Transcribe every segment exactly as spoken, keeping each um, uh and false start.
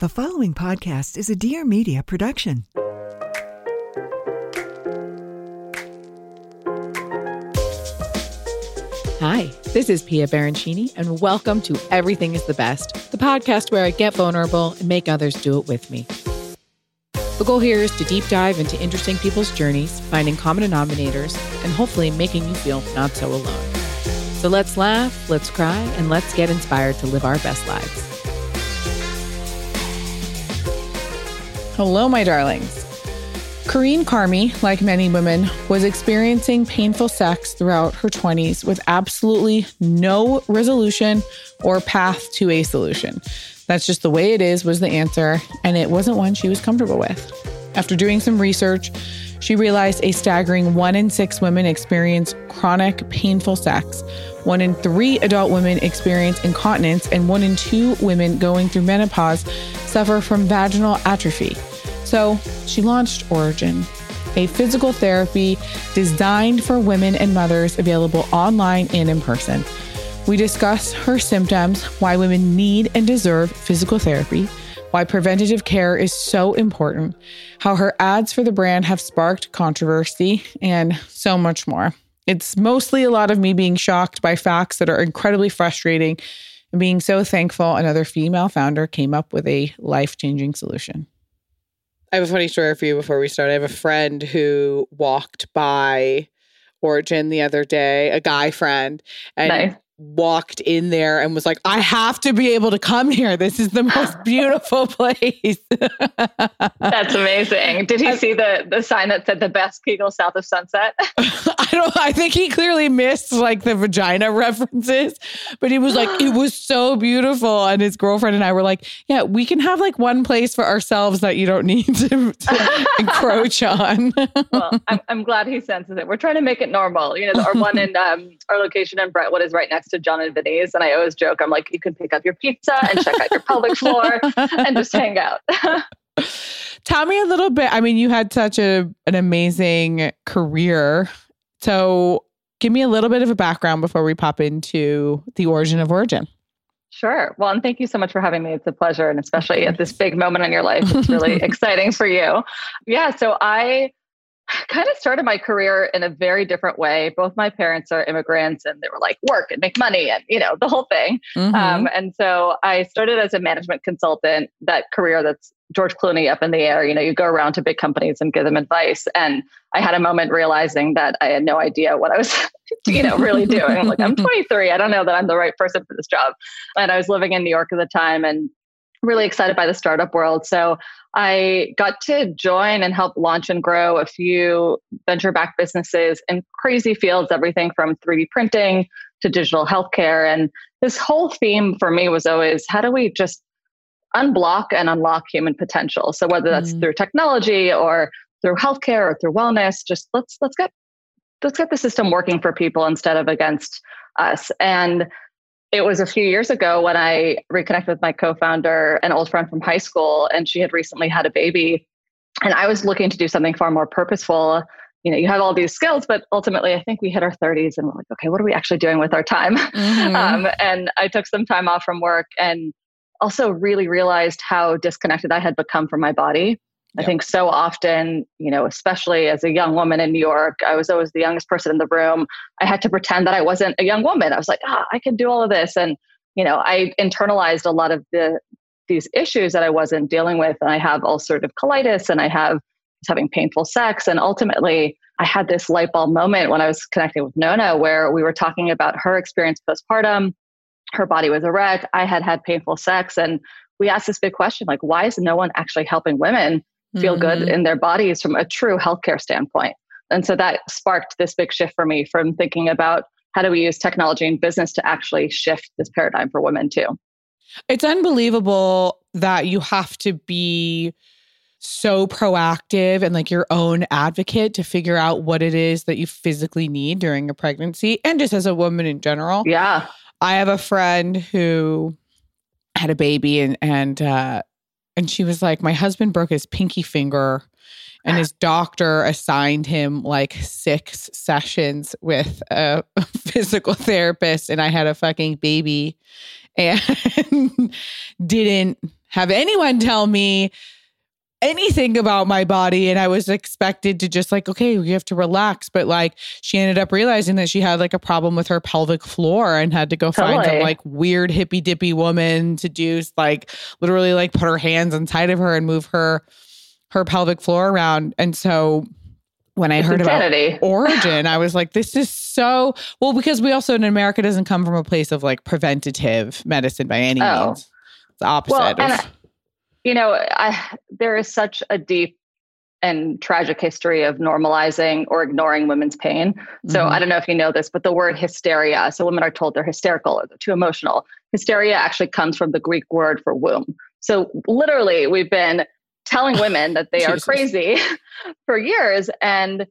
The following podcast is a Dear Media production. Hi, this is Pia Barancini, and welcome to Everything is the Best, the podcast where I get vulnerable and make others do it with me. The goal here is to deep dive into interesting people's journeys, finding common denominators, and hopefully making you feel not so alone. So let's laugh, let's cry, and let's get inspired to live our best lives. Hello, my darlings. Carine Carmy, like many women, was experiencing painful sex throughout her twenties with absolutely no resolution or path to a solution. That's just the way it is was the answer, and it wasn't one she was comfortable with. After doing some research, she realized a staggering one in six women experience chronic painful sex. One in three adult women experience incontinence, and one in two women going through menopause suffer from vaginal atrophy. So she launched Origin, a physical therapy designed for women and mothers, available online and in person. We discuss her symptoms, why women need and deserve physical therapy, why preventative care is so important, how her ads for the brand have sparked controversy, and so much more. It's mostly a lot of me being shocked by facts that are incredibly frustrating and being so thankful another female founder came up with a life-changing solution. I have a funny story for you before we start. I have a friend who walked by Origin the other day, a guy friend, and nice. Walked in there and was like, I have to be able to come here. This is the most beautiful place. That's amazing. Did he I, see the the sign that said the best Kegel south of Sunset? I don't I think he clearly missed like the vagina references, but he was like, it was so beautiful. And his girlfriend and I were like, yeah, we can have like one place for ourselves that you don't need to, to encroach on. Well, I'm, I'm glad he senses it. We're trying to make it normal. You know, our one in um, our location in Brentwood is right next to John and Vinny's. And I always joke, I'm like, you can pick up your pizza and check out your pelvic floor and just hang out. Tell me a little bit. I mean, you had such a, an amazing career. So give me a little bit of a background before we pop into the origin of Origin. Sure. Well, and thank you so much for having me. It's a pleasure. And especially at this big moment in your life, it's really exciting for you. Yeah. So I kind of started my career in a very different way. Both my parents are immigrants and they were like, work and make money and, you know, the whole thing. Mm-hmm. Um, and so I started as a management consultant, that career that's George Clooney up in the air. You know, you go around to big companies and give them advice. And I had a moment realizing that I had no idea what I was, you know, really doing. I'm like, I'm twenty-three. I don't know that I'm the right person for this job. And I was living in New York at the time and really excited by the startup world. So I got to join and help launch and grow a few venture-backed businesses in crazy fields, everything from three D printing to digital healthcare. And this whole theme for me was always, how do we just unblock and unlock human potential? So whether that's mm-hmm. through technology or through healthcare or through wellness, just let's let's get let's get the system working for people instead of against us. And it was a few years ago when I reconnected with my co-founder, an old friend from high school, and she had recently had a baby. And I was looking to do something far more purposeful. You know, you have all these skills, but ultimately I think we hit our thirties and we're like, okay, what are we actually doing with our time? Mm-hmm. Um, and I took some time off from work and also really realized how disconnected I had become from my body. Yep. I think so often, you know, especially as a young woman in New York, I was always the youngest person in the room. I had to pretend that I wasn't a young woman. I was like, ah, I can do all of this. And you know, I internalized a lot of the these issues that I wasn't dealing with. And I have ulcerative colitis, and I have having painful sex. And ultimately, I had this light bulb moment when I was connecting with Nona, where we were talking about her experience postpartum. Her body was a wreck. I had had painful sex. And we asked this big question, like, why is no one actually helping women feel mm-hmm. good in their bodies from a true healthcare standpoint? And so that sparked this big shift for me from thinking about how do we use technology and business to actually shift this paradigm for women too. It's unbelievable that you have to be so proactive and like your own advocate to figure out what it is that you physically need during a pregnancy and just as a woman in general. Yeah. I have a friend who had a baby and, and, uh, and she was like, my husband broke his pinky finger and his doctor assigned him like six sessions with a physical therapist. And I had a fucking baby and didn't have anyone tell me anything about my body. And I was expected to just like, okay, you have to relax. But like, she ended up realizing that she had like a problem with her pelvic floor and had to go totally. find some like weird hippy dippy woman to do like literally like put her hands inside of her and move her, her pelvic floor around. And so when I it's heard insanity. about Origin, I was like, this is so, well, because we also in America doesn't come from a place of like preventative medicine by any oh. means. It's the opposite well, of... I- You know, I, there is such a deep and tragic history of normalizing or ignoring women's pain. So mm-hmm. I don't know if you know this, but the word hysteria, so women are told they're hysterical or they're too emotional. Hysteria actually comes from the Greek word for womb. So literally we've been telling women that they are crazy for years, and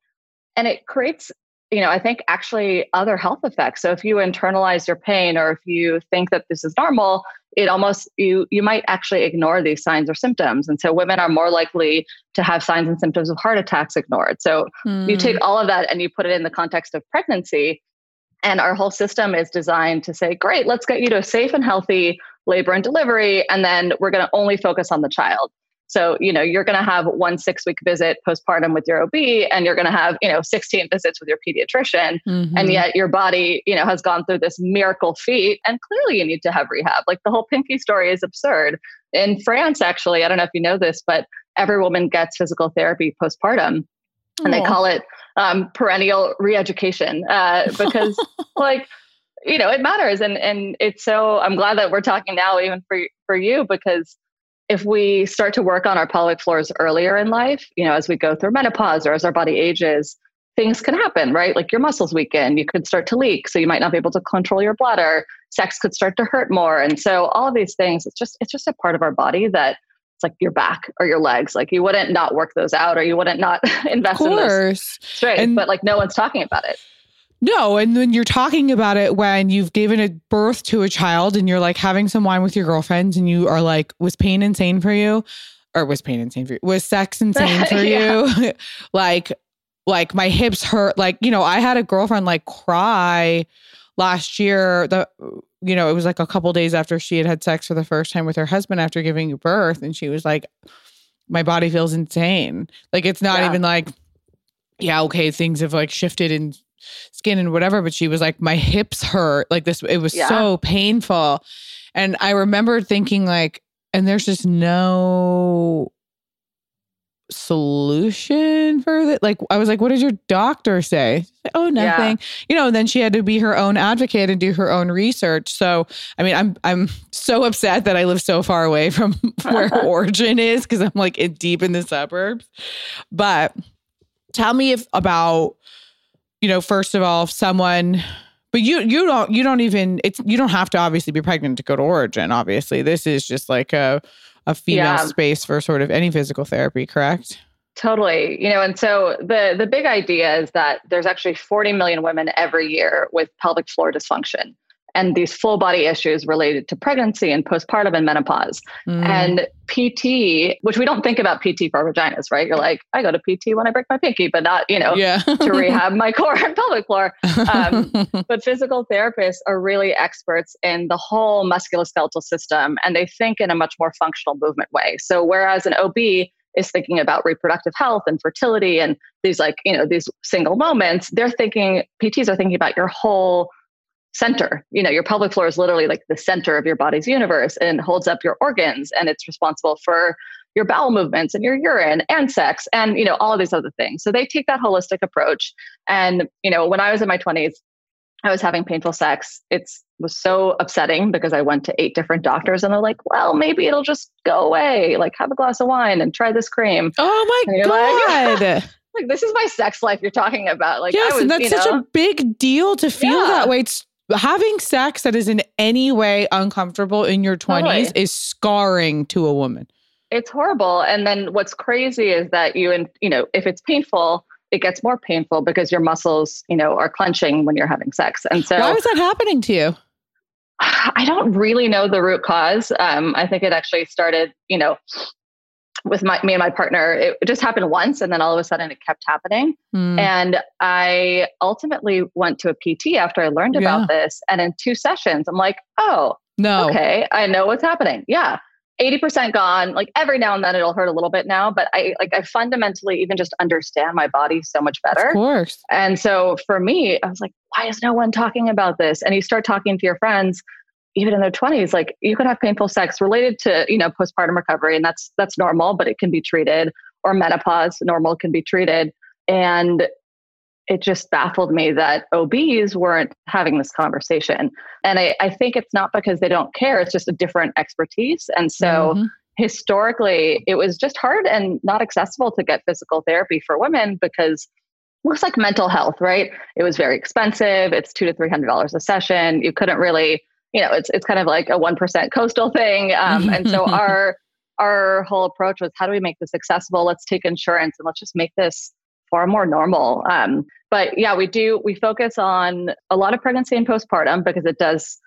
and it creates, you know, I think actually other health effects. So if you internalize your pain or if you think that this is normal, it almost, you you might actually ignore these signs or symptoms. And so women are more likely to have signs and symptoms of heart attacks ignored. So mm. you take all of that and you put it in the context of pregnancy, and our whole system is designed to say, great, let's get you to a safe and healthy labor and delivery. And then we're going to only focus on the child. So, you know, you're going to have one six week visit postpartum with your O B, and you're going to have, you know, sixteen visits with your pediatrician. Mm-hmm. And yet your body, you know, has gone through this miracle feat. And clearly you need to have rehab. Like the whole pinky story is absurd. In France, actually, I don't know if you know this, but every woman gets physical therapy postpartum. And Aww. they call it um, perennial re-education uh, because like, you know, it matters. And, and it's so, I'm glad that we're talking now, even for, for you, because if we start to work on our pelvic floors earlier in life, you know, as we go through menopause or as our body ages, things can happen, right? Like your muscles weaken, you could start to leak. So you might not be able to control your bladder. Sex could start to hurt more. And so all of these things, it's just, it's just a part of our body that it's like your back or your legs. Like you wouldn't not work those out, or you wouldn't not invest in those straight, and- but like no one's talking about it. No. And when you're talking about it, when you've given a birth to a child and you're like having some wine with your girlfriends and you are like, was pain insane for you? Or was pain insane for you? Was sex insane for yeah. you? Like, like my hips hurt. Like, you know, I had a girlfriend like cry last year. The, you know, it was like a couple days after she had had sex for the first time with her husband after giving birth. And she was like, my body feels insane. Like, it's not yeah. even like, yeah, okay, things have like shifted and skin and whatever, but she was like, my hips hurt. Like this, it was yeah. so painful. And I remember thinking like, and there's just no solution for that. Like, I was like, what did your doctor say? Like, oh, nothing. Yeah. You know, and then she had to be her own advocate and do her own research. So, I mean, I'm, I'm so upset that I live so far away from where Origin is, because I'm like in, deep in the suburbs. But tell me if about, you know, first of all, if someone, but you, you don't, you don't even, it's, you don't have to obviously be pregnant to go to Origin. Obviously, this is just like a, a female yeah. space for sort of any physical therapy, correct? Totally. You know, and so the, the big idea is that there's actually forty million women every year with pelvic floor dysfunction and these full body issues related to pregnancy and postpartum and menopause. Mm. And P T, which we don't think about P T for our vaginas, right? You're like, I go to P T when I break my pinky, but not, you know, yeah. to rehab my core and pelvic floor. Um, but physical therapists are really experts in the whole musculoskeletal system, and they think in a much more functional movement way. So whereas an O B is thinking about reproductive health and fertility and these like, you know, these single moments, they're thinking, P Ts are thinking about your whole center. You know, your pelvic floor is literally like the center of your body's universe and holds up your organs, and it's responsible for your bowel movements and your urine and sex and, you know, all of these other things. So they take that holistic approach. And, you know, when I was in my twenties, I was having painful sex. It was so upsetting because I went to eight different doctors and they're like, well, maybe it'll just go away. Like, have a glass of wine and try this cream. Oh my God. Like, yeah. Like, this is my sex life you're talking about. Like, yes, I was, and that's you such know, a big deal to feel yeah. that way. It's, having sex that is in any way uncomfortable in your twenties totally. Is scarring to a woman. It's horrible. And then what's crazy is that you, and you know, if it's painful, it gets more painful because your muscles, you know, are clenching when you're having sex. And so, why is that happening to you? I don't really know the root cause. Um, I think it actually started, you know, with my, me and my partner. It just happened once, and then all of a sudden it kept happening. Mm. And I ultimately went to a P T after I learned about yeah. this. And in two sessions, I'm like, oh, no, okay, I know what's happening. Yeah. eighty percent gone. Like, every now and then it'll hurt a little bit now, but I like, I fundamentally even just understand my body so much better. Of course. And so for me, I was like, why is no one talking about this? And you start talking to your friends, even in their twenties, like, you could have painful sex related to, you know, postpartum recovery. And that's, that's normal, but it can be treated, or menopause, normal, can be treated. And it just baffled me that O Bs weren't having this conversation. And I, I think it's not because they don't care. It's just a different expertise. And so mm-hmm. historically, it was just hard and not accessible to get physical therapy for women because it looks like mental health, right? It was very expensive. It's two to three hundred dollars a session. You couldn't really, you know, it's it's kind of like a one percent coastal thing. Um, and so our our whole approach was, how do we make this accessible? Let's take insurance and let's just make this far more normal. Um, but yeah, we do, we focus on a lot of pregnancy and postpartum because it does,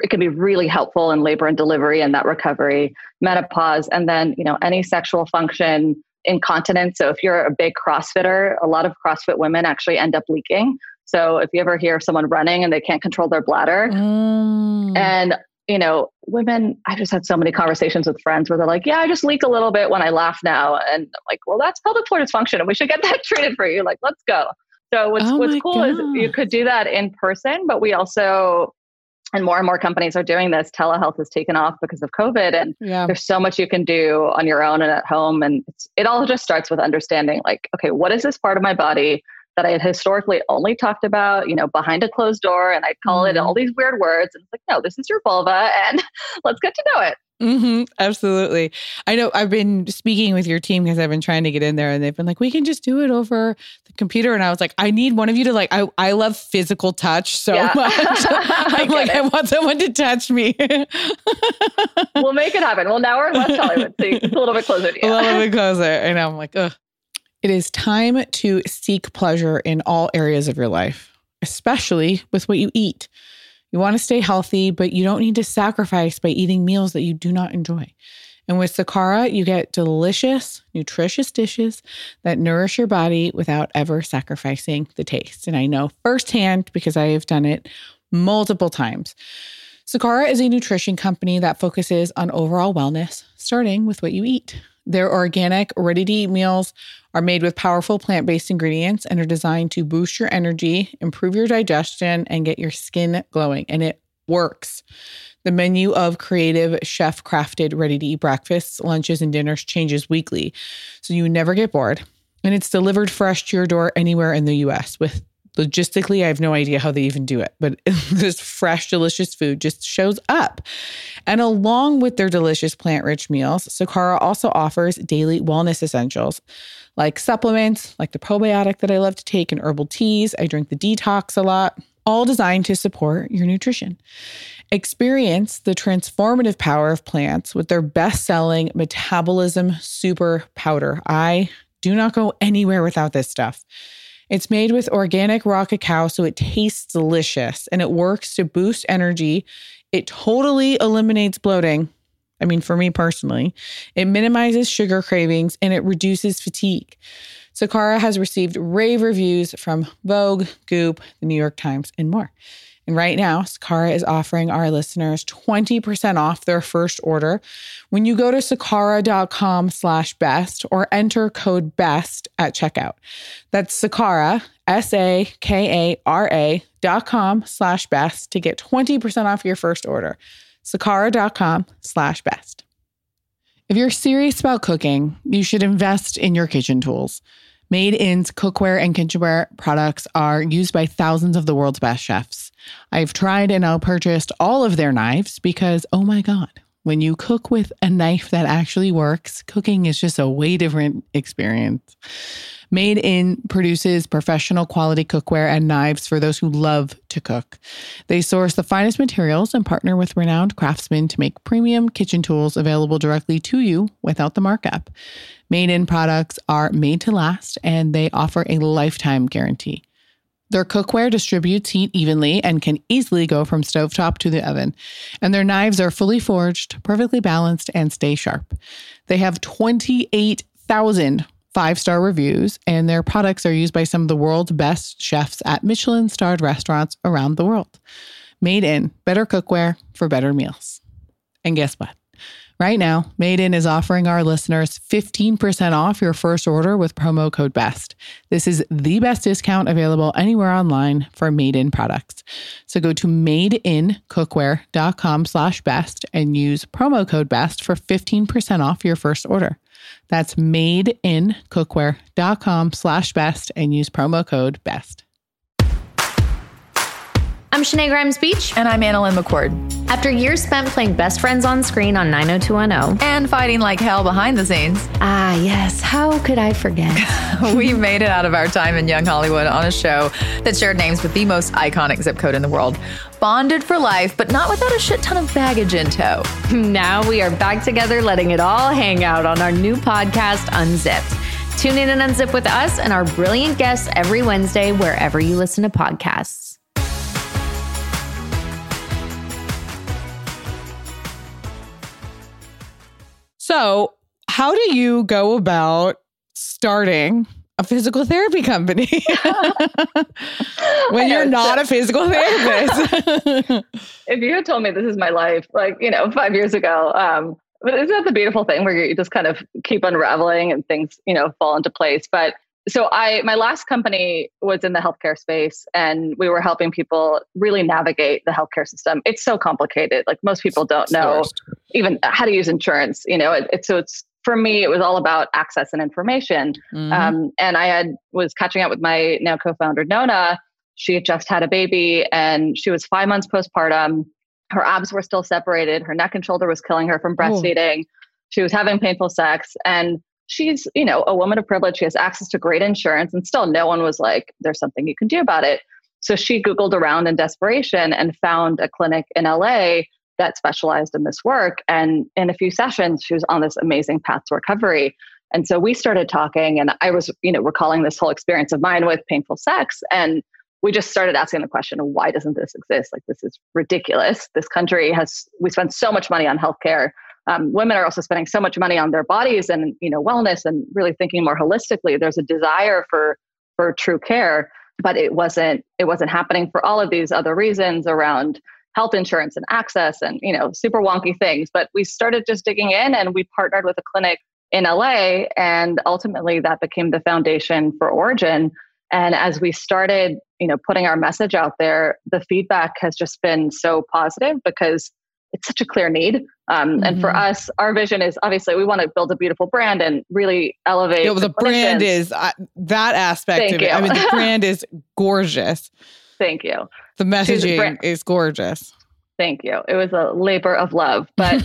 it can be really helpful in labor and delivery and that recovery, menopause, and then, you know, any sexual function, incontinence. So if you're a big CrossFitter, a lot of CrossFit women actually end up leaking. So if you ever hear someone running and they can't control their bladder mm. and, you know, women, I just had so many conversations with friends where they're like, yeah, I just leak a little bit when I laugh now. And I'm like, well, that's pelvic floor dysfunction and we should get that treated for you. Like, let's go. So what's oh what's cool God. Is you could do that in person, but we also, and more and more companies are doing this, telehealth has taken off because of COVID, and yeah. there's so much you can do on your own and at home. And it's, it all just starts with understanding, like, okay, what is this part of my body that I had historically only talked about, you know, behind a closed door, and I'd call mm-hmm. it all these weird words. And it's like, no, this is your vulva, and let's get to know it. Mm-hmm, absolutely. I know I've been speaking with your team because I've been trying to get in there, and they've been like, we can just do it over the computer. And I was like, I need one of you to like, I, I love physical touch so yeah. much. I'm like, it. I want someone to touch me. We'll make it happen. Well, now we're in West Hollywood, so it's a little bit closer to you. A little bit closer. And I'm like, ugh. It is time to seek pleasure in all areas of your life, especially with what you eat. You want to stay healthy, but you don't need to sacrifice by eating meals that you do not enjoy. And with Sakara, you get delicious, nutritious dishes that nourish your body without ever sacrificing the taste. And I know firsthand because I have done it multiple times. Sakara is a nutrition company that focuses on overall wellness, starting with what you eat. Their organic, ready-to-eat meals are made with powerful plant-based ingredients and are designed to boost your energy, improve your digestion, and get your skin glowing. And it works. The menu of creative, chef-crafted, ready-to-eat breakfasts, lunches, and dinners changes weekly, so you never get bored. And it's delivered fresh to your door anywhere in the U S with logistically, I have no idea how they even do it, but this fresh, delicious food just shows up. And along with their delicious plant-rich meals, Sakara also offers daily wellness essentials like supplements, like the probiotic that I love to take, and herbal teas. I drink the detox a lot, all designed to support your nutrition. Experience the transformative power of plants with their best-selling metabolism super powder. I do not go anywhere without this stuff. It's made with organic raw cacao, so it tastes delicious, and it works to boost energy. It totally eliminates bloating. I mean, for me personally, it minimizes sugar cravings, and it reduces fatigue. Sakara has received rave reviews from Vogue, Goop, The New York Times, and more. And right now, Sakara is offering our listeners twenty percent off their first order when you go to sakara.com slash best or enter code BEST at checkout. That's Sakara, S A K A R A Sakara.com slash best to get twenty percent off your first order. Sakara.com slash best. If you're serious about cooking, you should invest in your kitchen tools. Made In's cookware and kitchenware products are used by thousands of the world's best chefs. I've tried and now purchased all of their knives because, oh my God, when you cook with a knife that actually works, cooking is just a way different experience. Made In produces professional quality cookware and knives for those who love to cook. They source the finest materials and partner with renowned craftsmen to make premium kitchen tools available directly to you without the markup. Made In products are made to last, and they offer a lifetime guarantee. Their cookware distributes heat evenly and can easily go from stovetop to the oven. And their knives are fully forged, perfectly balanced, and stay sharp. They have twenty-eight thousand five-star reviews, and their products are used by some of the world's best chefs at Michelin-starred restaurants around the world. Made In, better cookware for better meals. And guess what? Right now, Made In is offering our listeners fifteen percent off your first order with promo code BEST. This is the best discount available anywhere online for Made In products. So go to MadeinCookware.com slash BEST and use promo code BEST for fifteen percent off your first order. That's MadeinCookware.com slash BEST and use promo code BEST. I'm Shanae Grimes-Beach. And I'm Annalyn McCord. After years spent playing best friends on screen on nine oh two one oh. And fighting like hell behind the scenes. Ah, yes. How could I forget? We made it out of our time in young Hollywood on a show that shared names with the most iconic zip code in the world. Bonded for life, but not without a shit ton of baggage in tow. Now we are back together, letting it all hang out on our new podcast, Unzipped. Tune in and unzip with us and our brilliant guests every Wednesday, wherever you listen to podcasts. So how do you go about starting a physical therapy company when you're not a physical therapist? If you had told me this is my life, like, you know, five years ago, um, but isn't that the beautiful thing where you just kind of keep unraveling and things, you know, fall into place. But so I, my last company was in the healthcare space, and we were helping people really navigate the healthcare system. It's so complicated. Like, most people don't know even how to use insurance, you know, it, it, so it's, for me, it was all about access and information. Mm-hmm. Um, and I had, was catching up with my now co-founder, Nona. She had just had a baby, and she was five months postpartum. Her abs were still separated. Her neck and shoulder was killing her from breastfeeding. Ooh. She was having painful sex, and she's, you know, a woman of privilege. She has access to great insurance, and still no one was like, there's something you can do about it. So she Googled around in desperation and found a clinic in L A that specialized in this work. And in a few sessions, she was on this amazing path to recovery. And so we started talking, and I was, you know, recalling this whole experience of mine with painful sex. And we just started asking the question, why doesn't this exist? Like, this is ridiculous. This country has, we spend so much money on healthcare. Um, women are also spending so much money on their bodies and, you know, wellness, and really thinking more holistically. There's a desire for, for true care, but it wasn't, it wasn't happening for all of these other reasons around health insurance and access and, you know, super wonky things. But we started just digging in, and we partnered with a clinic in L A, and ultimately that became the foundation for Origin. And as we started, you know, putting our message out there, the feedback has just been so positive, because it's such a clear need. Um, mm-hmm. And for us, our vision is obviously we want to build a beautiful brand and really elevate. You know, the, the brand is uh, that aspect Thank of it. You. I mean, the brand is gorgeous. Thank you. The messaging is gorgeous. Thank you. It was a labor of love. But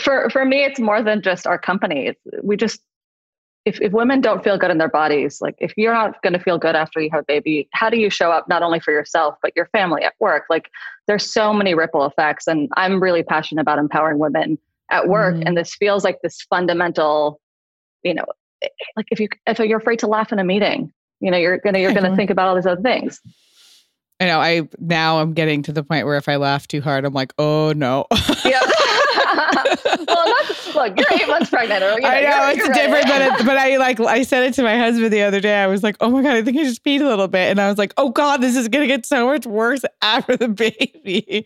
for, for me, it's more than just our company. It's, we just, if, if women don't feel good in their bodies, like, if you're not going to feel good after you have a baby, how do you show up not only for yourself, but your family at work? Like, there's so many ripple effects. And I'm really passionate about empowering women at work. Mm-hmm. And this feels like this fundamental, you know, like, if you, if you're afraid to laugh in a meeting, you know, you're going to, you're going to think about all these other things. I know. I now I'm getting to the point where if I laugh too hard, I'm like, oh no. Yep. Well, that's, look, you're eight months pregnant. Or, you know, I know you're, it's you're different, right. but it, but I like I said it to my husband the other day. I was like, oh my god, I think I just peed a little bit, and I was like, oh god, this is gonna get so much worse after the baby.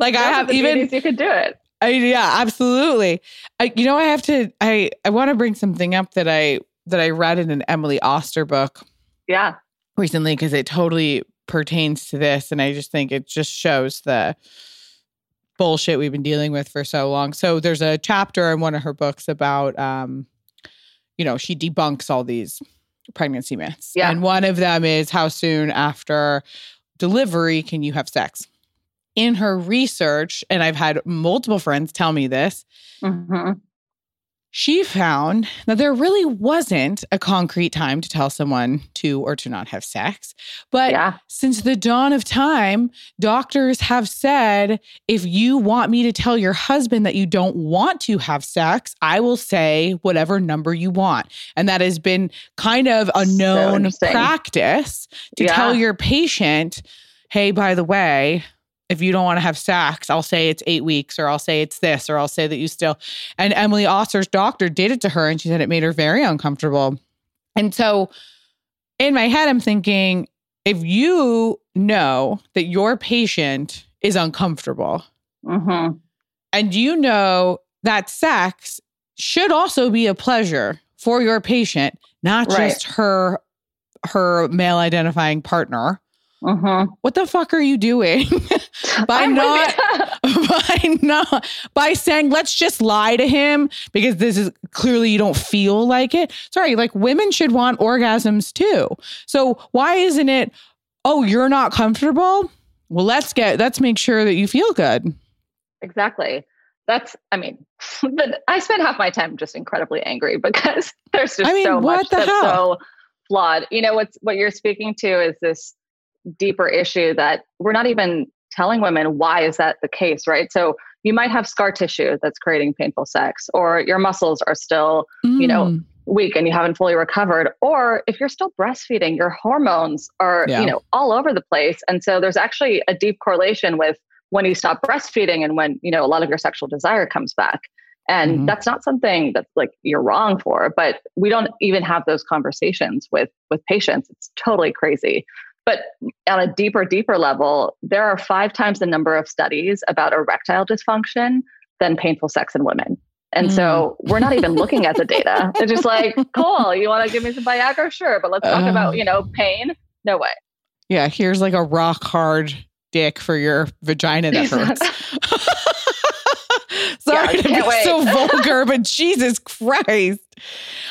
Like, yeah, I have even you could do it. I, yeah, absolutely. I, you know, I have to. I I want to bring something up that I that I read in an Emily Oster book. Yeah, recently, because it totally pertains to this. And I just think it just shows the bullshit we've been dealing with for so long. So there's a chapter in one of her books about, um, you know, she debunks all these pregnancy myths. Yeah. And one of them is, how soon after delivery can you have sex? In her research, and I've had multiple friends tell me this, mm-hmm. she found that there really wasn't a concrete time to tell someone to or to not have sex. But yeah. since the dawn of time, doctors have said, if you want me to tell your husband that you don't want to have sex, I will say whatever number you want. And that has been kind of a known so practice to yeah. tell your patient, hey, by the way, if you don't want to have sex, I'll say it's eight weeks or I'll say it's this or I'll say that you still. And Emily Oster's doctor did it to her and she said it made her very uncomfortable. And so in my head, I'm thinking, if you know that your patient is uncomfortable mm-hmm. and you know that sex should also be a pleasure for your patient, not right. just her, her male identifying partner. Uh-huh. What the fuck are you doing by I'm not by not by saying, let's just lie to him because this is clearly you don't feel like it. Sorry, like women should want orgasms too. So why isn't it, oh, you're not comfortable? Well, let's get let's make sure that you feel good. Exactly. That's, I mean, but I spend half my time just incredibly angry because there's just I mean, so much that's hell? so flawed. You know, what's what you're speaking to is this deeper issue that we're not even telling women why is that the case, right? So you might have scar tissue that's creating painful sex, or your muscles are still, mm. you know, weak and you haven't fully recovered. Or if you're still breastfeeding, your hormones are, yeah. you know, all over the place. And so there's actually a deep correlation with when you stop breastfeeding and when, you know, a lot of your sexual desire comes back. And mm-hmm. that's not something that's like you're wrong for, but we don't even have those conversations with, with patients. It's totally crazy. But on a deeper, deeper level, there are five times the number of studies about erectile dysfunction than painful sex in women. And mm. so we're not even looking at the data. They're just like, cool, you want to give me some Viagra? Sure. But let's talk uh, about, you know, pain. No way. Yeah. Here's like a rock hard dick for your vagina that hurts. Sorry yeah, to be wait. so vulgar, but Jesus Christ.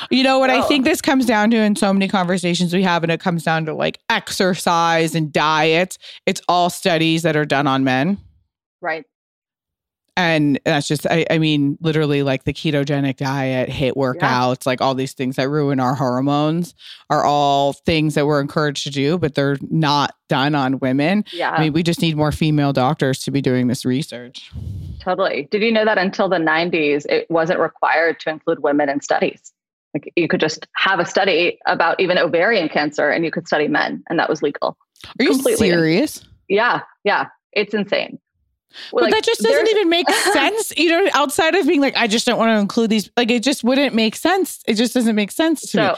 You know, what oh. I think this comes down to in so many conversations we have, and it comes down to like exercise and diet, it's all studies that are done on men. Right. And that's just, I, I mean, literally like the ketogenic diet, HIIT workouts, yeah. like all these things that ruin our hormones are all things that we're encouraged to do, but they're not done on women. Yeah. I mean, we just need more female doctors to be doing this research. Totally. Did you know that until the nineties, it wasn't required to include women in studies? Like you could just have a study about even ovarian cancer and you could study men and that was legal. Are you Completely. serious? Yeah. Yeah. It's insane. Well, like, that just doesn't even make sense, you know, outside of being like, I just don't want to include these. Like, it just wouldn't make sense. It just doesn't make sense to so,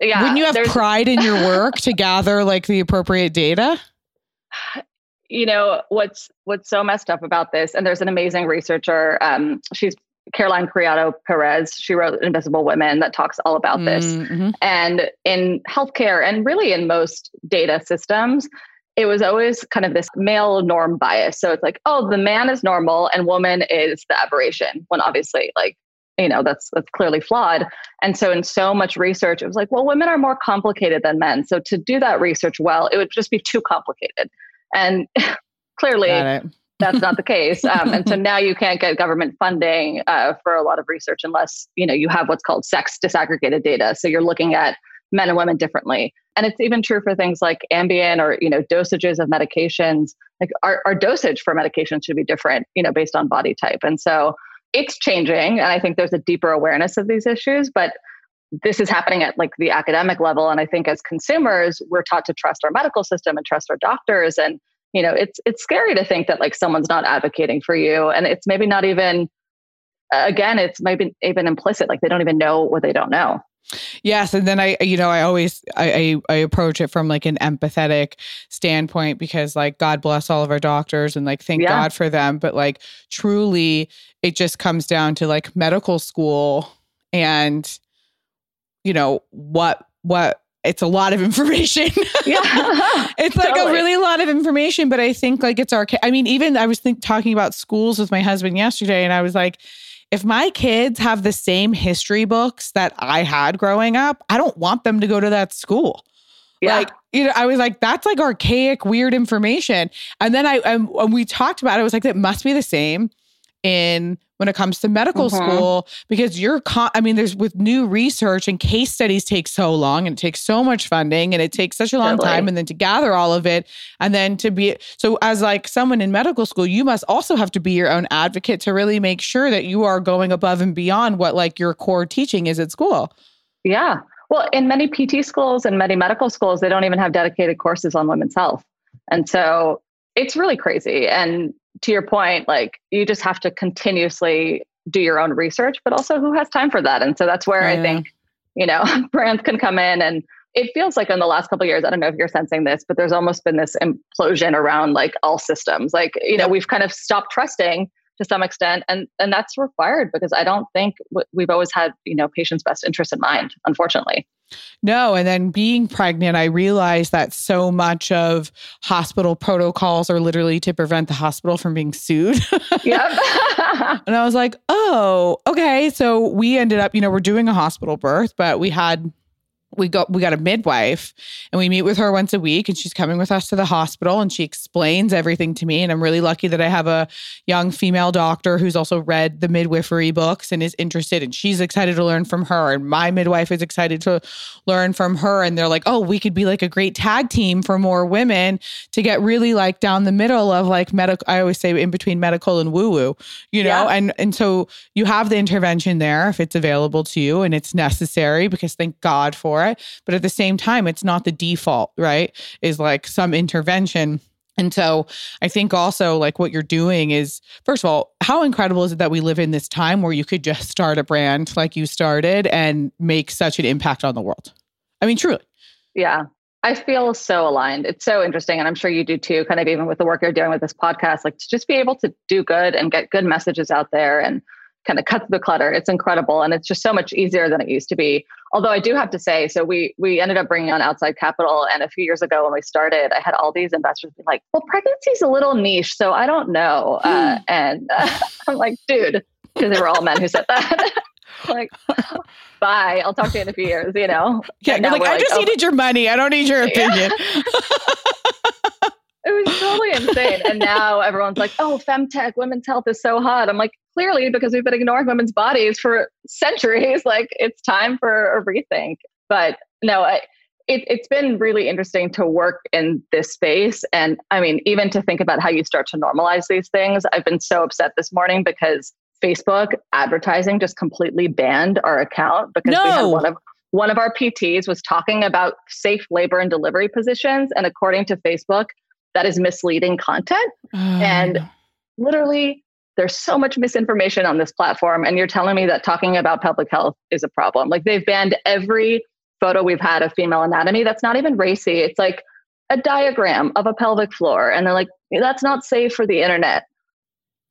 me. Yeah, wouldn't you have pride in your work to gather like the appropriate data? You know, what's what's so messed up about this, and there's an amazing researcher. Um, she's Caroline Criado Perez. She wrote Invisible Women that talks all about this. Mm-hmm. And in healthcare and really in most data systems, it was always kind of this male norm bias. So it's like, oh, the man is normal and woman is the aberration. When obviously, like, you know, that's that's clearly flawed. And so in so much research, it was like, well, women are more complicated than men. So to do that research well, it would just be too complicated. And clearly, that's not the case. Um, and so now you can't get government funding uh, for a lot of research unless, you know, you have what's called sex disaggregated data. So you're looking at men and women differently. And it's even true for things like Ambien or, you know, dosages of medications, like our, our dosage for medications should be different, you know, based on body type. And so it's changing. And I think there's a deeper awareness of these issues, but this is happening at like the academic level. And I think as consumers, we're taught to trust our medical system and trust our doctors. And, you know, it's, it's scary to think that like someone's not advocating for you. And it's maybe not even, again, it's maybe even implicit, like they don't even know what they don't know. Yes. And then I, you know, I always, I, I, I approach it from like an empathetic standpoint because like, God bless all of our doctors and like, thank yeah. God for them. But like, truly, it just comes down to like medical school and, you know, what, what it's a lot of information. Yeah. It's like totally. a really lot of information, but I think like it's our, I mean, even I was think, talking about schools with my husband yesterday, and I was like, if my kids have the same history books that I had growing up, I don't want them to go to that school. Yeah. Like, you know, I was like, that's like archaic, weird information. And then I, I when we talked about it, I was like, that must be the same in when it comes to medical mm-hmm. school, because you're, con- I mean, there's with new research and case studies take so long, and it takes so much funding, and it takes such a long totally. time, and then to gather all of it, and then to be, so as like someone in medical school, you must also have to be your own advocate to really make sure that you are going above and beyond what like your core teaching is at school. Yeah. Well, in many P T schools and many medical schools, they don't even have dedicated courses on women's health. And so it's really crazy. And to your point, like you just have to continuously do your own research, but also who has time for that? And so that's where yeah. I think, you know, brands can come in, and it feels like in the last couple of years, I don't know if you're sensing this, but there's almost been this implosion around like all systems. Like, you know, we've kind of stopped trusting to some extent, and, and that's required, because I don't think we've always had, you know, patients' best interest in mind, unfortunately. No. And then being pregnant, I realized that so much of hospital protocols are literally to prevent the hospital from being sued. Yep. And I was like, oh, okay. So we ended up, you know, we're doing a hospital birth, but we had, we got, we got a midwife, and we meet with her once a week, and she's coming with us to the hospital, and she explains everything to me. And I'm really lucky that I have a young female doctor who's also read the midwifery books and is interested, and she's excited to learn from her. And my midwife is excited to learn from her. And they're like, oh, we could be like a great tag team for more women to get really like down the middle of like medical, I always say in between medical and woo woo, you know? Yeah. And, and so you have the intervention there if it's available to you and it's necessary, because thank God for it. But at the same time, it's not the default, right? Is like some intervention. And so I think also like what you're doing is, first of all, how incredible is it that we live in this time where you could just start a brand like you started and make such an impact on the world? I mean, truly. Yeah. I feel so aligned. It's so interesting. And I'm sure you do too, kind of even with the work you're doing with this podcast, like to just be able to do good and get good messages out there and kind of cut through the clutter. It's incredible. And it's just so much easier than it used to be. Although I do have to say, so we we ended up bringing on outside capital. And a few years ago when we started, I had all these investors be like, well, pregnancy is a little niche, so I don't know. Uh, and uh, I'm like, dude, because they were all men who said that. Like, bye. I'll talk to you in a few years, you know? Yeah, you're like, I like, just oh. needed your money. I don't need your opinion. Yeah. It was totally insane. And now everyone's like, oh, femtech, women's health is so hot. I'm like, clearly, because we've been ignoring women's bodies for centuries, like it's time for a rethink. But no, I, it, it's been really interesting to work in this space. And I mean, even to think about how you start to normalize these things. I've been so upset this morning because Facebook advertising just completely banned our account because no. we had one of one of our P Ts was talking about safe labor and delivery positions. And according to Facebook, that is misleading content. Mm. And literally, there's so much misinformation on this platform. And you're telling me that talking about public health is a problem. Like they've banned every photo we've had of female anatomy that's not even racy. It's like a diagram of a pelvic floor. And they're like, that's not safe for the internet.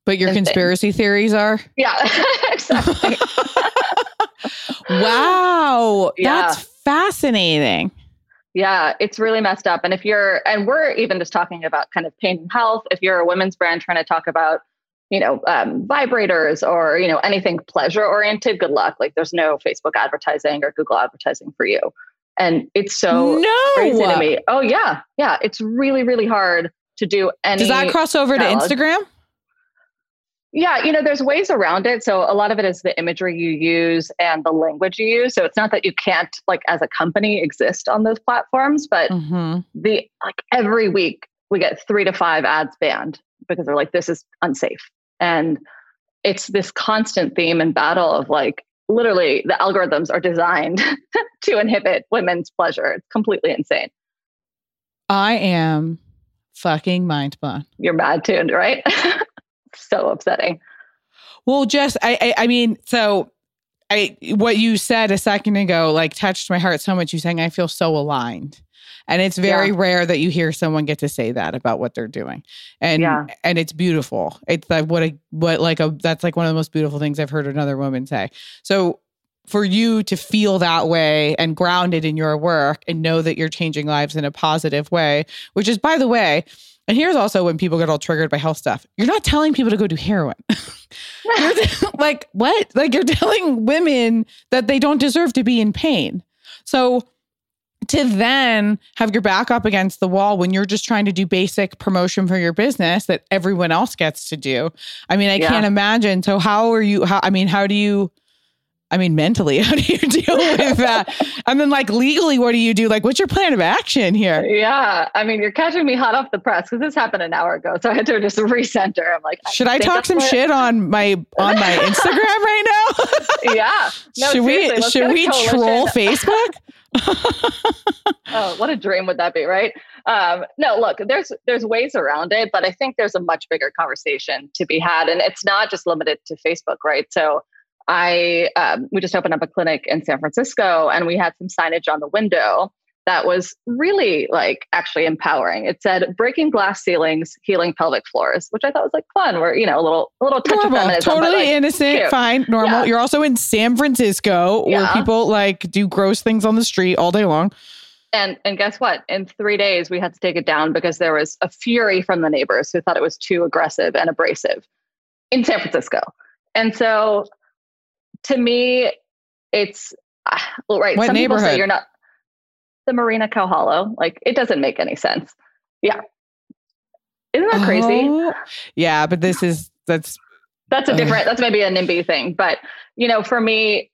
But your and conspiracy things. theories are? Yeah, exactly. Wow. Yeah. That's fascinating. Yeah, it's really messed up. And if you're, and we're even just talking about kind of pain and health, if you're a women's brand trying to talk about, you know, um, vibrators or, you know, anything pleasure oriented, good luck. Like there's no Facebook advertising or Google advertising for you. And it's so no. crazy to me. Oh yeah. Yeah. It's really, really hard to do any. Does that cross over dialogue. to Instagram? Yeah, you know, there's ways around it. So a lot of it is the imagery you use and the language you use. So it's not that you can't, like, as a company exist on those platforms, but mm-hmm. the like every week we get three to five ads banned because they're like, this is unsafe. And it's this constant theme and battle of like, literally the algorithms are designed to inhibit women's pleasure. It's completely insane. I am fucking mind blown. You're mad tuned, right? So upsetting. Well, Jess, I, I, I mean, so I, what you said a second ago, like touched my heart so much. You saying, I feel so aligned. And it's very yeah. rare that you hear someone get to say that about what they're doing. And, yeah. and it's beautiful. It's like what, a, what like a, that's like one of the most beautiful things I've heard another woman say. So for you to feel that way and grounded in your work and know that you're changing lives in a positive way, which is, by the way, and here's also when people get all triggered by health stuff. You're not telling people to go do heroin. You're t- like, what? Like, you're telling women that they don't deserve to be in pain. So to then have your back up against the wall when you're just trying to do basic promotion for your business that everyone else gets to do. I mean, I yeah. can't imagine. So how are you, how, I mean, how do you, I mean, mentally, how do you deal with that? And then, like, legally, what do you do? Like, what's your plan of action here? Yeah. I mean, you're catching me hot off the press because this happened an hour ago. So I had to just recenter. I'm like, I should I talk some shit on my, on my Instagram right now? Yeah. No, should we, should we troll Facebook? Oh, what a dream would that be, right? Um, no, look, there's there's ways around it, but I think there's a much bigger conversation to be had. And it's not just limited to Facebook, right? So I um, we just opened up a clinic in San Francisco, and we had some signage on the window that was really, like, actually empowering. It said, breaking glass ceilings, healing pelvic floors, which I thought was, like, fun. We're, you know, a little a little touch normal, of feminism. Totally, but, like, innocent, cute. Fine, normal. Yeah. You're also in San Francisco yeah. where people, like, do gross things on the street all day long. And and guess what? In three days, we had to take it down because there was a fury from the neighbors who thought it was too aggressive and abrasive in San Francisco. And so, to me, it's, well, right. What some neighborhood? People say you're not... The Marina Cow Hollow, like, it doesn't make any sense. Yeah. Isn't that oh, crazy? Yeah, but this is, that's... That's a different, uh, that's maybe a NIMBY thing. But, you know, for me,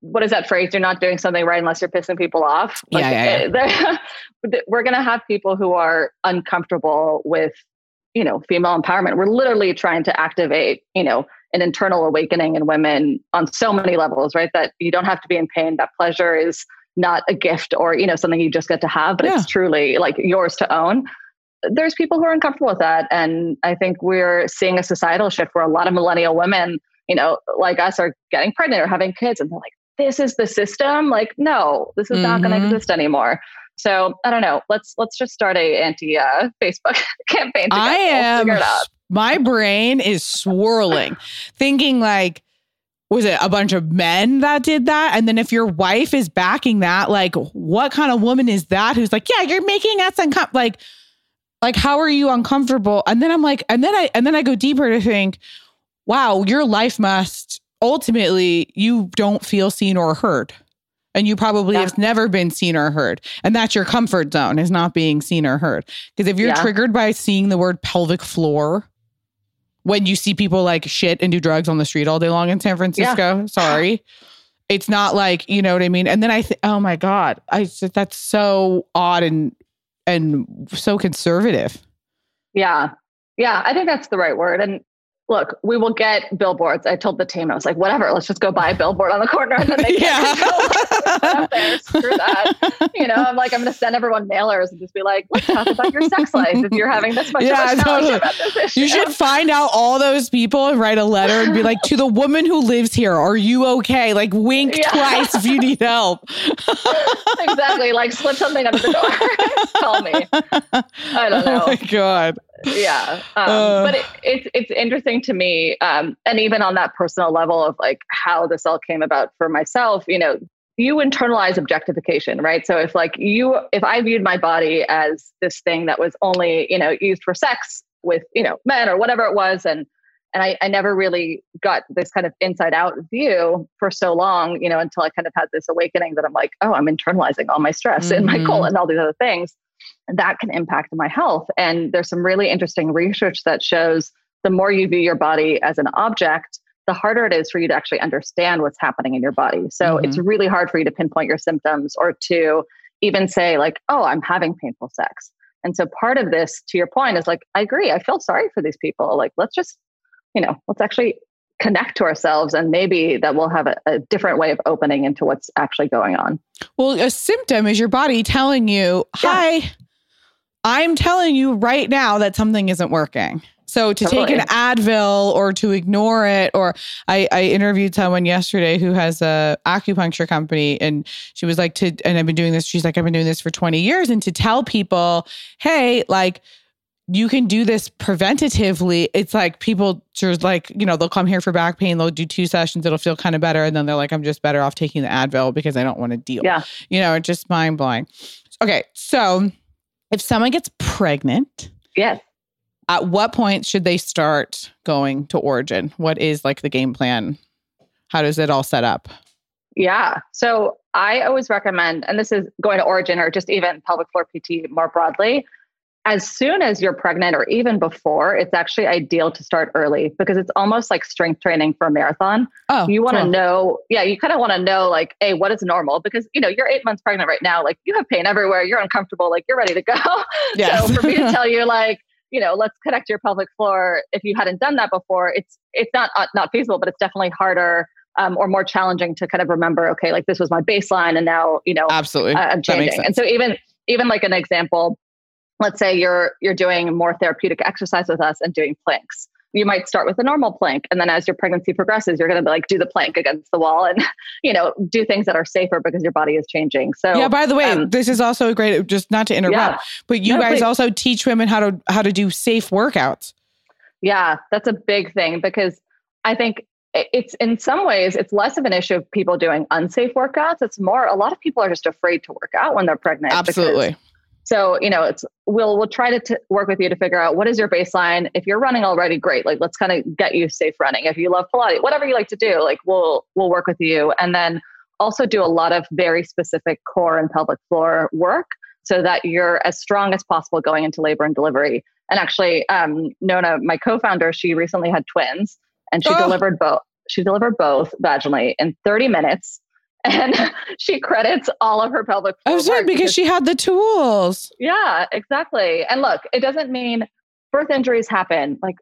what is that phrase? You're not doing something right unless you're pissing people off. Like, yeah, yeah, yeah. We're going to have people who are uncomfortable with, you know, female empowerment. We're literally trying to activate, you know, an internal awakening in women on so many levels, right? That you don't have to be in pain. That pleasure is not a gift or, you know, something you just get to have, but yeah. it's truly, like, yours to own. There's people who are uncomfortable with that. And I think we're seeing a societal shift where a lot of millennial women, you know, like us, are getting pregnant or having kids. And they're like, this is the system. Like, no, this is mm-hmm. not going to exist anymore. So I don't know. Let's, let's just start a anti uh, Facebook campaign. Together. I am, we'll figure it out. My brain is swirling thinking, like, was it a bunch of men that did that? And then if your wife is backing that, like, what kind of woman is that? Who's like, yeah, you're making us uncomfortable. Like, like, how are you uncomfortable? And then I'm like, and then I, and then I go deeper to think, wow, your life must ultimately, you don't feel seen or heard. And you probably yeah. have never been seen or heard. And that's your comfort zone, is not being seen or heard. Because if you're yeah. triggered by seeing the word pelvic floor, when you see people, like, shit and do drugs on the street all day long in San Francisco, yeah. sorry, it's not like, you know what I mean? And then I think, oh my God, I said, that's so odd and, and so conservative. Yeah. Yeah. I think that's the right word. And look, we will get billboards. I told the team, I was like, whatever, let's just go buy a billboard on the corner. And then they yeah. can't go up there. Screw that. You know, I'm like, I'm going to send everyone mailers and just be like, let's talk about your sex life if you're having this much yeah, of a totally. About this issue. You should find out all those people and write a letter and be like, to the woman who lives here, are you okay? Like, wink yeah. twice if you need help. Exactly. Like, slip something under the door. Call me. I don't know. Oh my God. Yeah. Um, uh, but it, it's, it's interesting to me. Um, and even on that personal level of, like, how this all came about for myself, you know, you internalize objectification, right? So if, like, you, if I viewed my body as this thing that was only, you know, used for sex with, you know, men or whatever it was. And, and I, I never really got this kind of inside out view for so long, you know, until I kind of had this awakening that I'm like, oh, I'm internalizing all my stress mm-hmm. and my colon and all these other things. That can impact my health. And there's some really interesting research that shows the more you view your body as an object, the harder it is for you to actually understand what's happening in your body. So mm-hmm. it's really hard for you to pinpoint your symptoms or to even say, like, oh, I'm having painful sex. And so part of this, to your point, is like, I agree. I feel sorry for these people. Like, let's just, you know, let's actually connect to ourselves, and maybe that will have a, a different way of opening into what's actually going on. Well, a symptom is your body telling you, hi, yeah. I'm telling you right now that something isn't working. So to totally. Take an Advil or to ignore it, or I, I interviewed someone yesterday who has a acupuncture company, and she was like, to, and I've been doing this. She's like, I've been doing this for twenty years. And to tell people, hey, like, you can do this preventatively. It's like people just like, you know, they'll come here for back pain. They'll do two sessions. It'll feel kind of better. And then they're like, I'm just better off taking the Advil because I don't want to deal. Yeah. You know, it's just mind blowing. Okay. So if someone gets pregnant, yes, at what point should they start going to Origin? What is like the game plan? How does it all set up? Yeah. So I always recommend, and this is going to Origin or just even pelvic floor P T more broadly, as soon as you're pregnant or even before, it's actually ideal to start early because it's almost like strength training for a marathon. Oh, you want to cool. know, yeah, you kind of want to know like, hey, what is normal? Because, you know, you're eight months pregnant right now. Like you have pain everywhere. You're uncomfortable. Like you're ready to go. Yes. So for me to tell you like, you know, let's connect your pelvic floor. If you hadn't done that before, it's, it's not, uh, not feasible, but it's definitely harder Um, or more challenging to kind of remember, okay, like this was my baseline and now, you know, absolutely, uh, I'm changing. And so even, even like an example, let's say you're, you're doing more therapeutic exercise with us and doing planks. You might start with a normal plank. And then as your pregnancy progresses, you're going to be like, do the plank against the wall and, you know, do things that are safer because your body is changing. So yeah, by the way, um, this is also a great, just not to interrupt, yeah, but you no, guys please. also teach women how to, how to do safe workouts. Yeah, that's a big thing because I think it's in some ways, it's less of an issue of people doing unsafe workouts. It's more, a lot of people are just afraid to work out when they're pregnant. Absolutely. Because, so, you know, it's, we'll, we'll try to t- work with you to figure out what is your baseline. If you're running already, great. Like, let's kind of get you safe running. If you love Pilates, whatever you like to do, like we'll, we'll work with you. And then also do a lot of very specific core and pelvic floor work so that you're as strong as possible going into labor and delivery. And actually, um, Nona, my co-founder, she recently had twins. And she oh. delivered both. She delivered both vaginally in thirty minutes, and she credits all of her pelvic floor. I was right, because she had the tools. Yeah, exactly. And look, it doesn't mean birth injuries happen. Like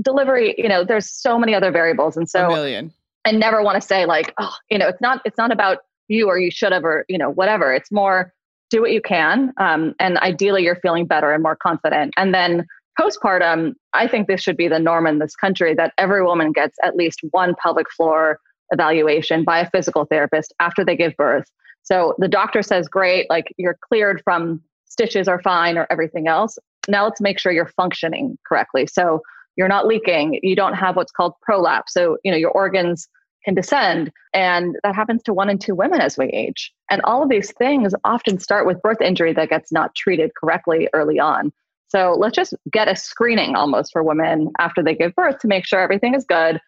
delivery, you know, there's so many other variables, and so A million. I never want to say like, oh, you know, it's not it's not about you or you should have or you know whatever. It's more do what you can, um, and ideally you're feeling better and more confident, and then. Postpartum, I think this should be the norm in this country that every woman gets at least one pelvic floor evaluation by a physical therapist after they give birth. So the doctor says, great, like you're cleared from stitches are fine or everything else. Now let's make sure you're functioning correctly. So you're not leaking. You don't have what's called prolapse. So, you know, your organs can descend. And that happens to one in two women as we age. And all of these things often start with birth injury that gets not treated correctly early on. So let's just get a screening almost for women after they give birth to make sure everything is good.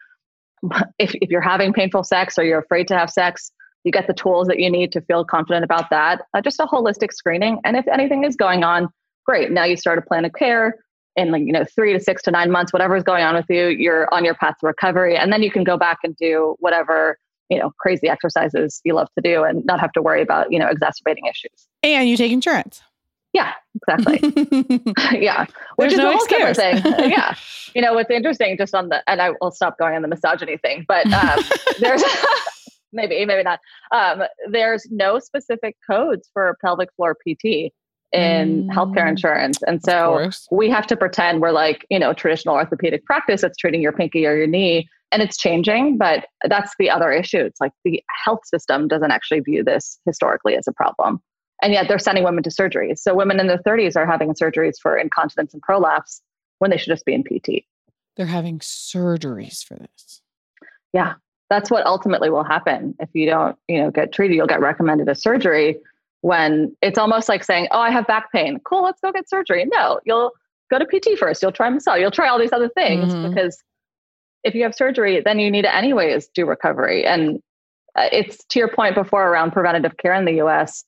If, if you're having painful sex or you're afraid to have sex, you get the tools that you need to feel confident about that. Uh, just a holistic screening. And if anything is going on, great. Now you start a plan of care in like, you know, three to six to nine months, whatever is going on with you, you're on your path to recovery. And then you can go back and do whatever, you know, crazy exercises you love to do and not have to worry about, you know, exacerbating issues. And you take insurance. Yeah, exactly. yeah. Which There's is no a whole excuse. Different thing. Yeah. You know, what's interesting just on the, and I will stop going on the misogyny thing, but um, there's maybe, maybe not. Um, there's no specific codes for pelvic floor P T in mm. healthcare insurance. And so we have to pretend we're like, you know, traditional orthopedic practice that's treating your pinky or your knee, and it's changing, but that's the other issue. It's like the health system doesn't actually view this historically as a problem. And yet they're sending women to surgeries. So women in their thirties are having surgeries for incontinence and prolapse when they should just be in P T. They're having surgeries for this. Yeah. That's what ultimately will happen. If you don't, you know, get treated, you'll get recommended a surgery when it's almost like saying, oh, I have back pain. Cool. Let's go get surgery. No, you'll go to P T first. You'll try massage. You'll try all these other things mm-hmm. because if you have surgery, then you need to anyways do recovery. And it's to your point before around preventative care in the U S,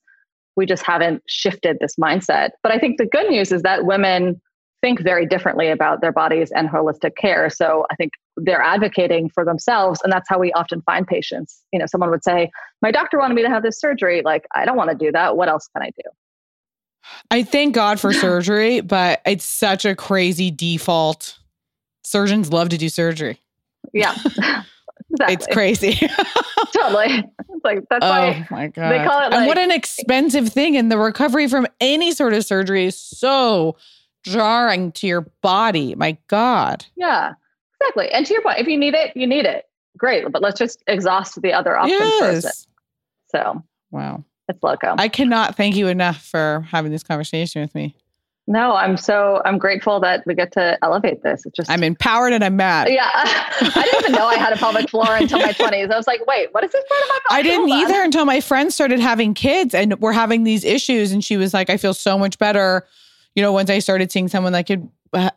we just haven't shifted this mindset. But I think the good news is that women think very differently about their bodies and holistic care. So I think they're advocating for themselves. And that's how we often find patients. You know, someone would say, my doctor wanted me to have this surgery. Like, I don't want to do that. What else can I do? I thank God for surgery, but it's such a crazy default. Surgeons love to do surgery. Yeah. Exactly. It's crazy. Totally. It's like, that's oh, why my God. They call it like... And what an expensive thing. And the recovery from any sort of surgery is so jarring to your body. My God. Yeah, exactly. And to your point, if you need it, you need it. Great. But let's just exhaust the other options yes. first. So. Wow. It's loco. I cannot thank you enough for having this conversation with me. No, I'm so, I'm grateful that we get to elevate this. It's just, I'm empowered and I'm mad. Yeah. I didn't even know I had a pelvic floor until my twenties. I was like, wait, what is this part of my body? I didn't Hold either on. Until my friend started having kids and we're having these issues. And she was like, I feel so much better. You know, once I started seeing someone that could,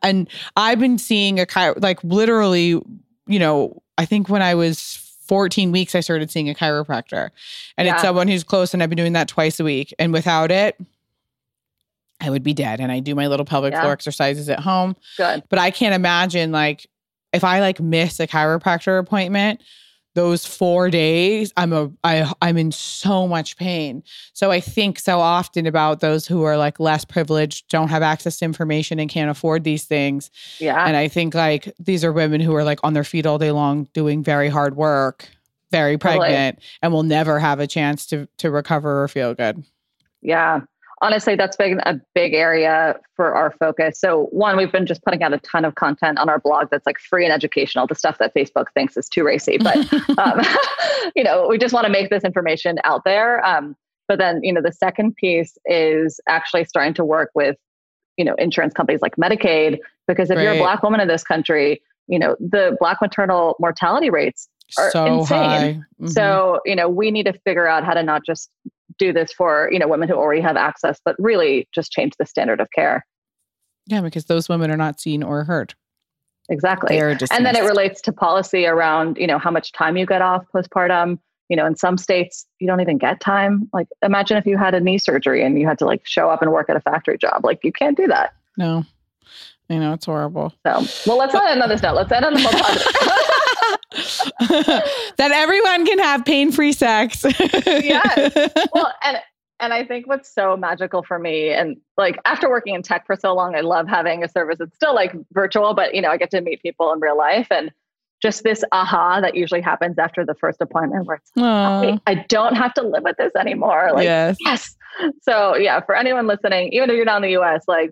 and I've been seeing a chiro, like literally, you know, I think when I was fourteen weeks, I started seeing a chiropractor and yeah. it's someone who's close and I've been doing that twice a week. And without it, I would be dead. And I do my little pelvic yeah. floor exercises at home. Good. But I can't imagine like if I like miss a chiropractor appointment, those four days, I'm a, I, I'm in so much pain. So I think so often about those who are like less privileged, don't have access to information and can't afford these things. Yeah. And I think like these are women who are like on their feet all day long doing very hard work, very pregnant, totally. And will never have a chance to to recover or feel good. Yeah. Honestly, that's been a big area for our focus. So one, we've been just putting out a ton of content on our blog that's like free and educational, the stuff that Facebook thinks is too racy. But, um, you know, we just want to make this information out there. Um, but then, you know, the second piece is actually starting to work with, you know, insurance companies like Medicaid, because if right. you're a Black woman in this country, you know, the Black maternal mortality rates are so insane. High. Mm-hmm. So, you know, we need to figure out how to not just do this for, you know, women who already have access, but really just change the standard of care. Yeah, because those women are not seen or heard. Exactly. And then it relates to policy around, you know, how much time you get off postpartum. You know, in some states, you don't even get time. Like, imagine if you had a knee surgery and you had to like show up and work at a factory job. Like, you can't do that. No, you know, it's horrible. So, well, let's not end on this note. Let's end on the more positive. That everyone can have pain-free sex. Yes. Well, and and I think what's so magical for me, and like after working in tech for so long, I love having a service that's still like virtual, but you know, I get to meet people in real life, and just this aha that usually happens after the first appointment where it's like, I, I don't have to live with this anymore. Like, yes. yes. So yeah, for anyone listening, even if you're not in the U S, like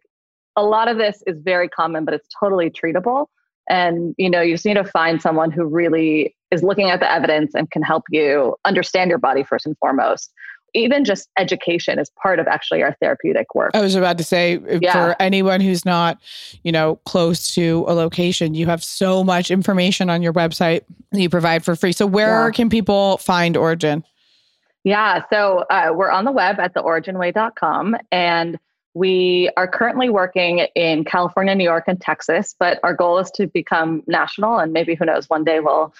a lot of this is very common, but it's totally treatable. And, you know, you just need to find someone who really is looking at the evidence and can help you understand your body first and foremost. Even just education is part of actually our therapeutic work. I was about to say, yeah. for anyone who's not, you know, close to a location, you have so much information on your website that you provide for free. So where yeah. can people find Origin? Yeah, so uh, we're on the web at the origin way dot com. And we are currently working in California, New York, and Texas, but our goal is to become national. And maybe, who knows, one day we'll,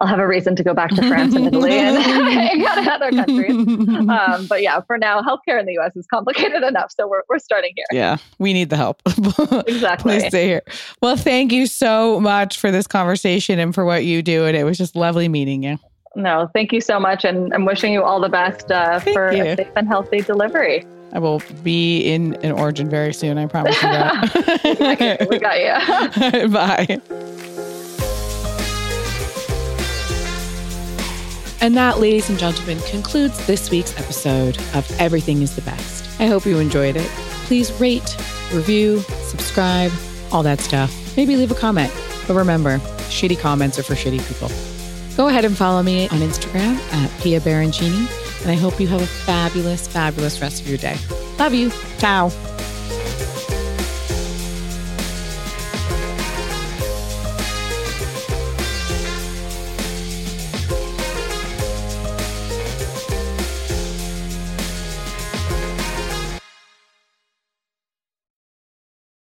I'll have a reason to go back to France and Italy and, and kind of other countries. Um, but yeah, for now, healthcare in the U S is complicated enough. So we're we're starting here. Yeah, we need the help. Exactly. Please stay here. Well, thank you so much for this conversation and for what you do. And it was just lovely meeting you. No, thank you so much. And I'm wishing you all the best uh, for you. A safe and healthy delivery. I will be in an Origin very soon. I promise you that. Okay, we got you. Bye. And that, ladies and gentlemen, concludes this week's episode of Everything is the Best. I hope you enjoyed it. Please rate, review, subscribe, all that stuff. Maybe leave a comment. But remember, shitty comments are for shitty people. Go ahead and follow me on Instagram at Pia Barancini. And I hope you have a fabulous, fabulous rest of your day. Love you. Ciao.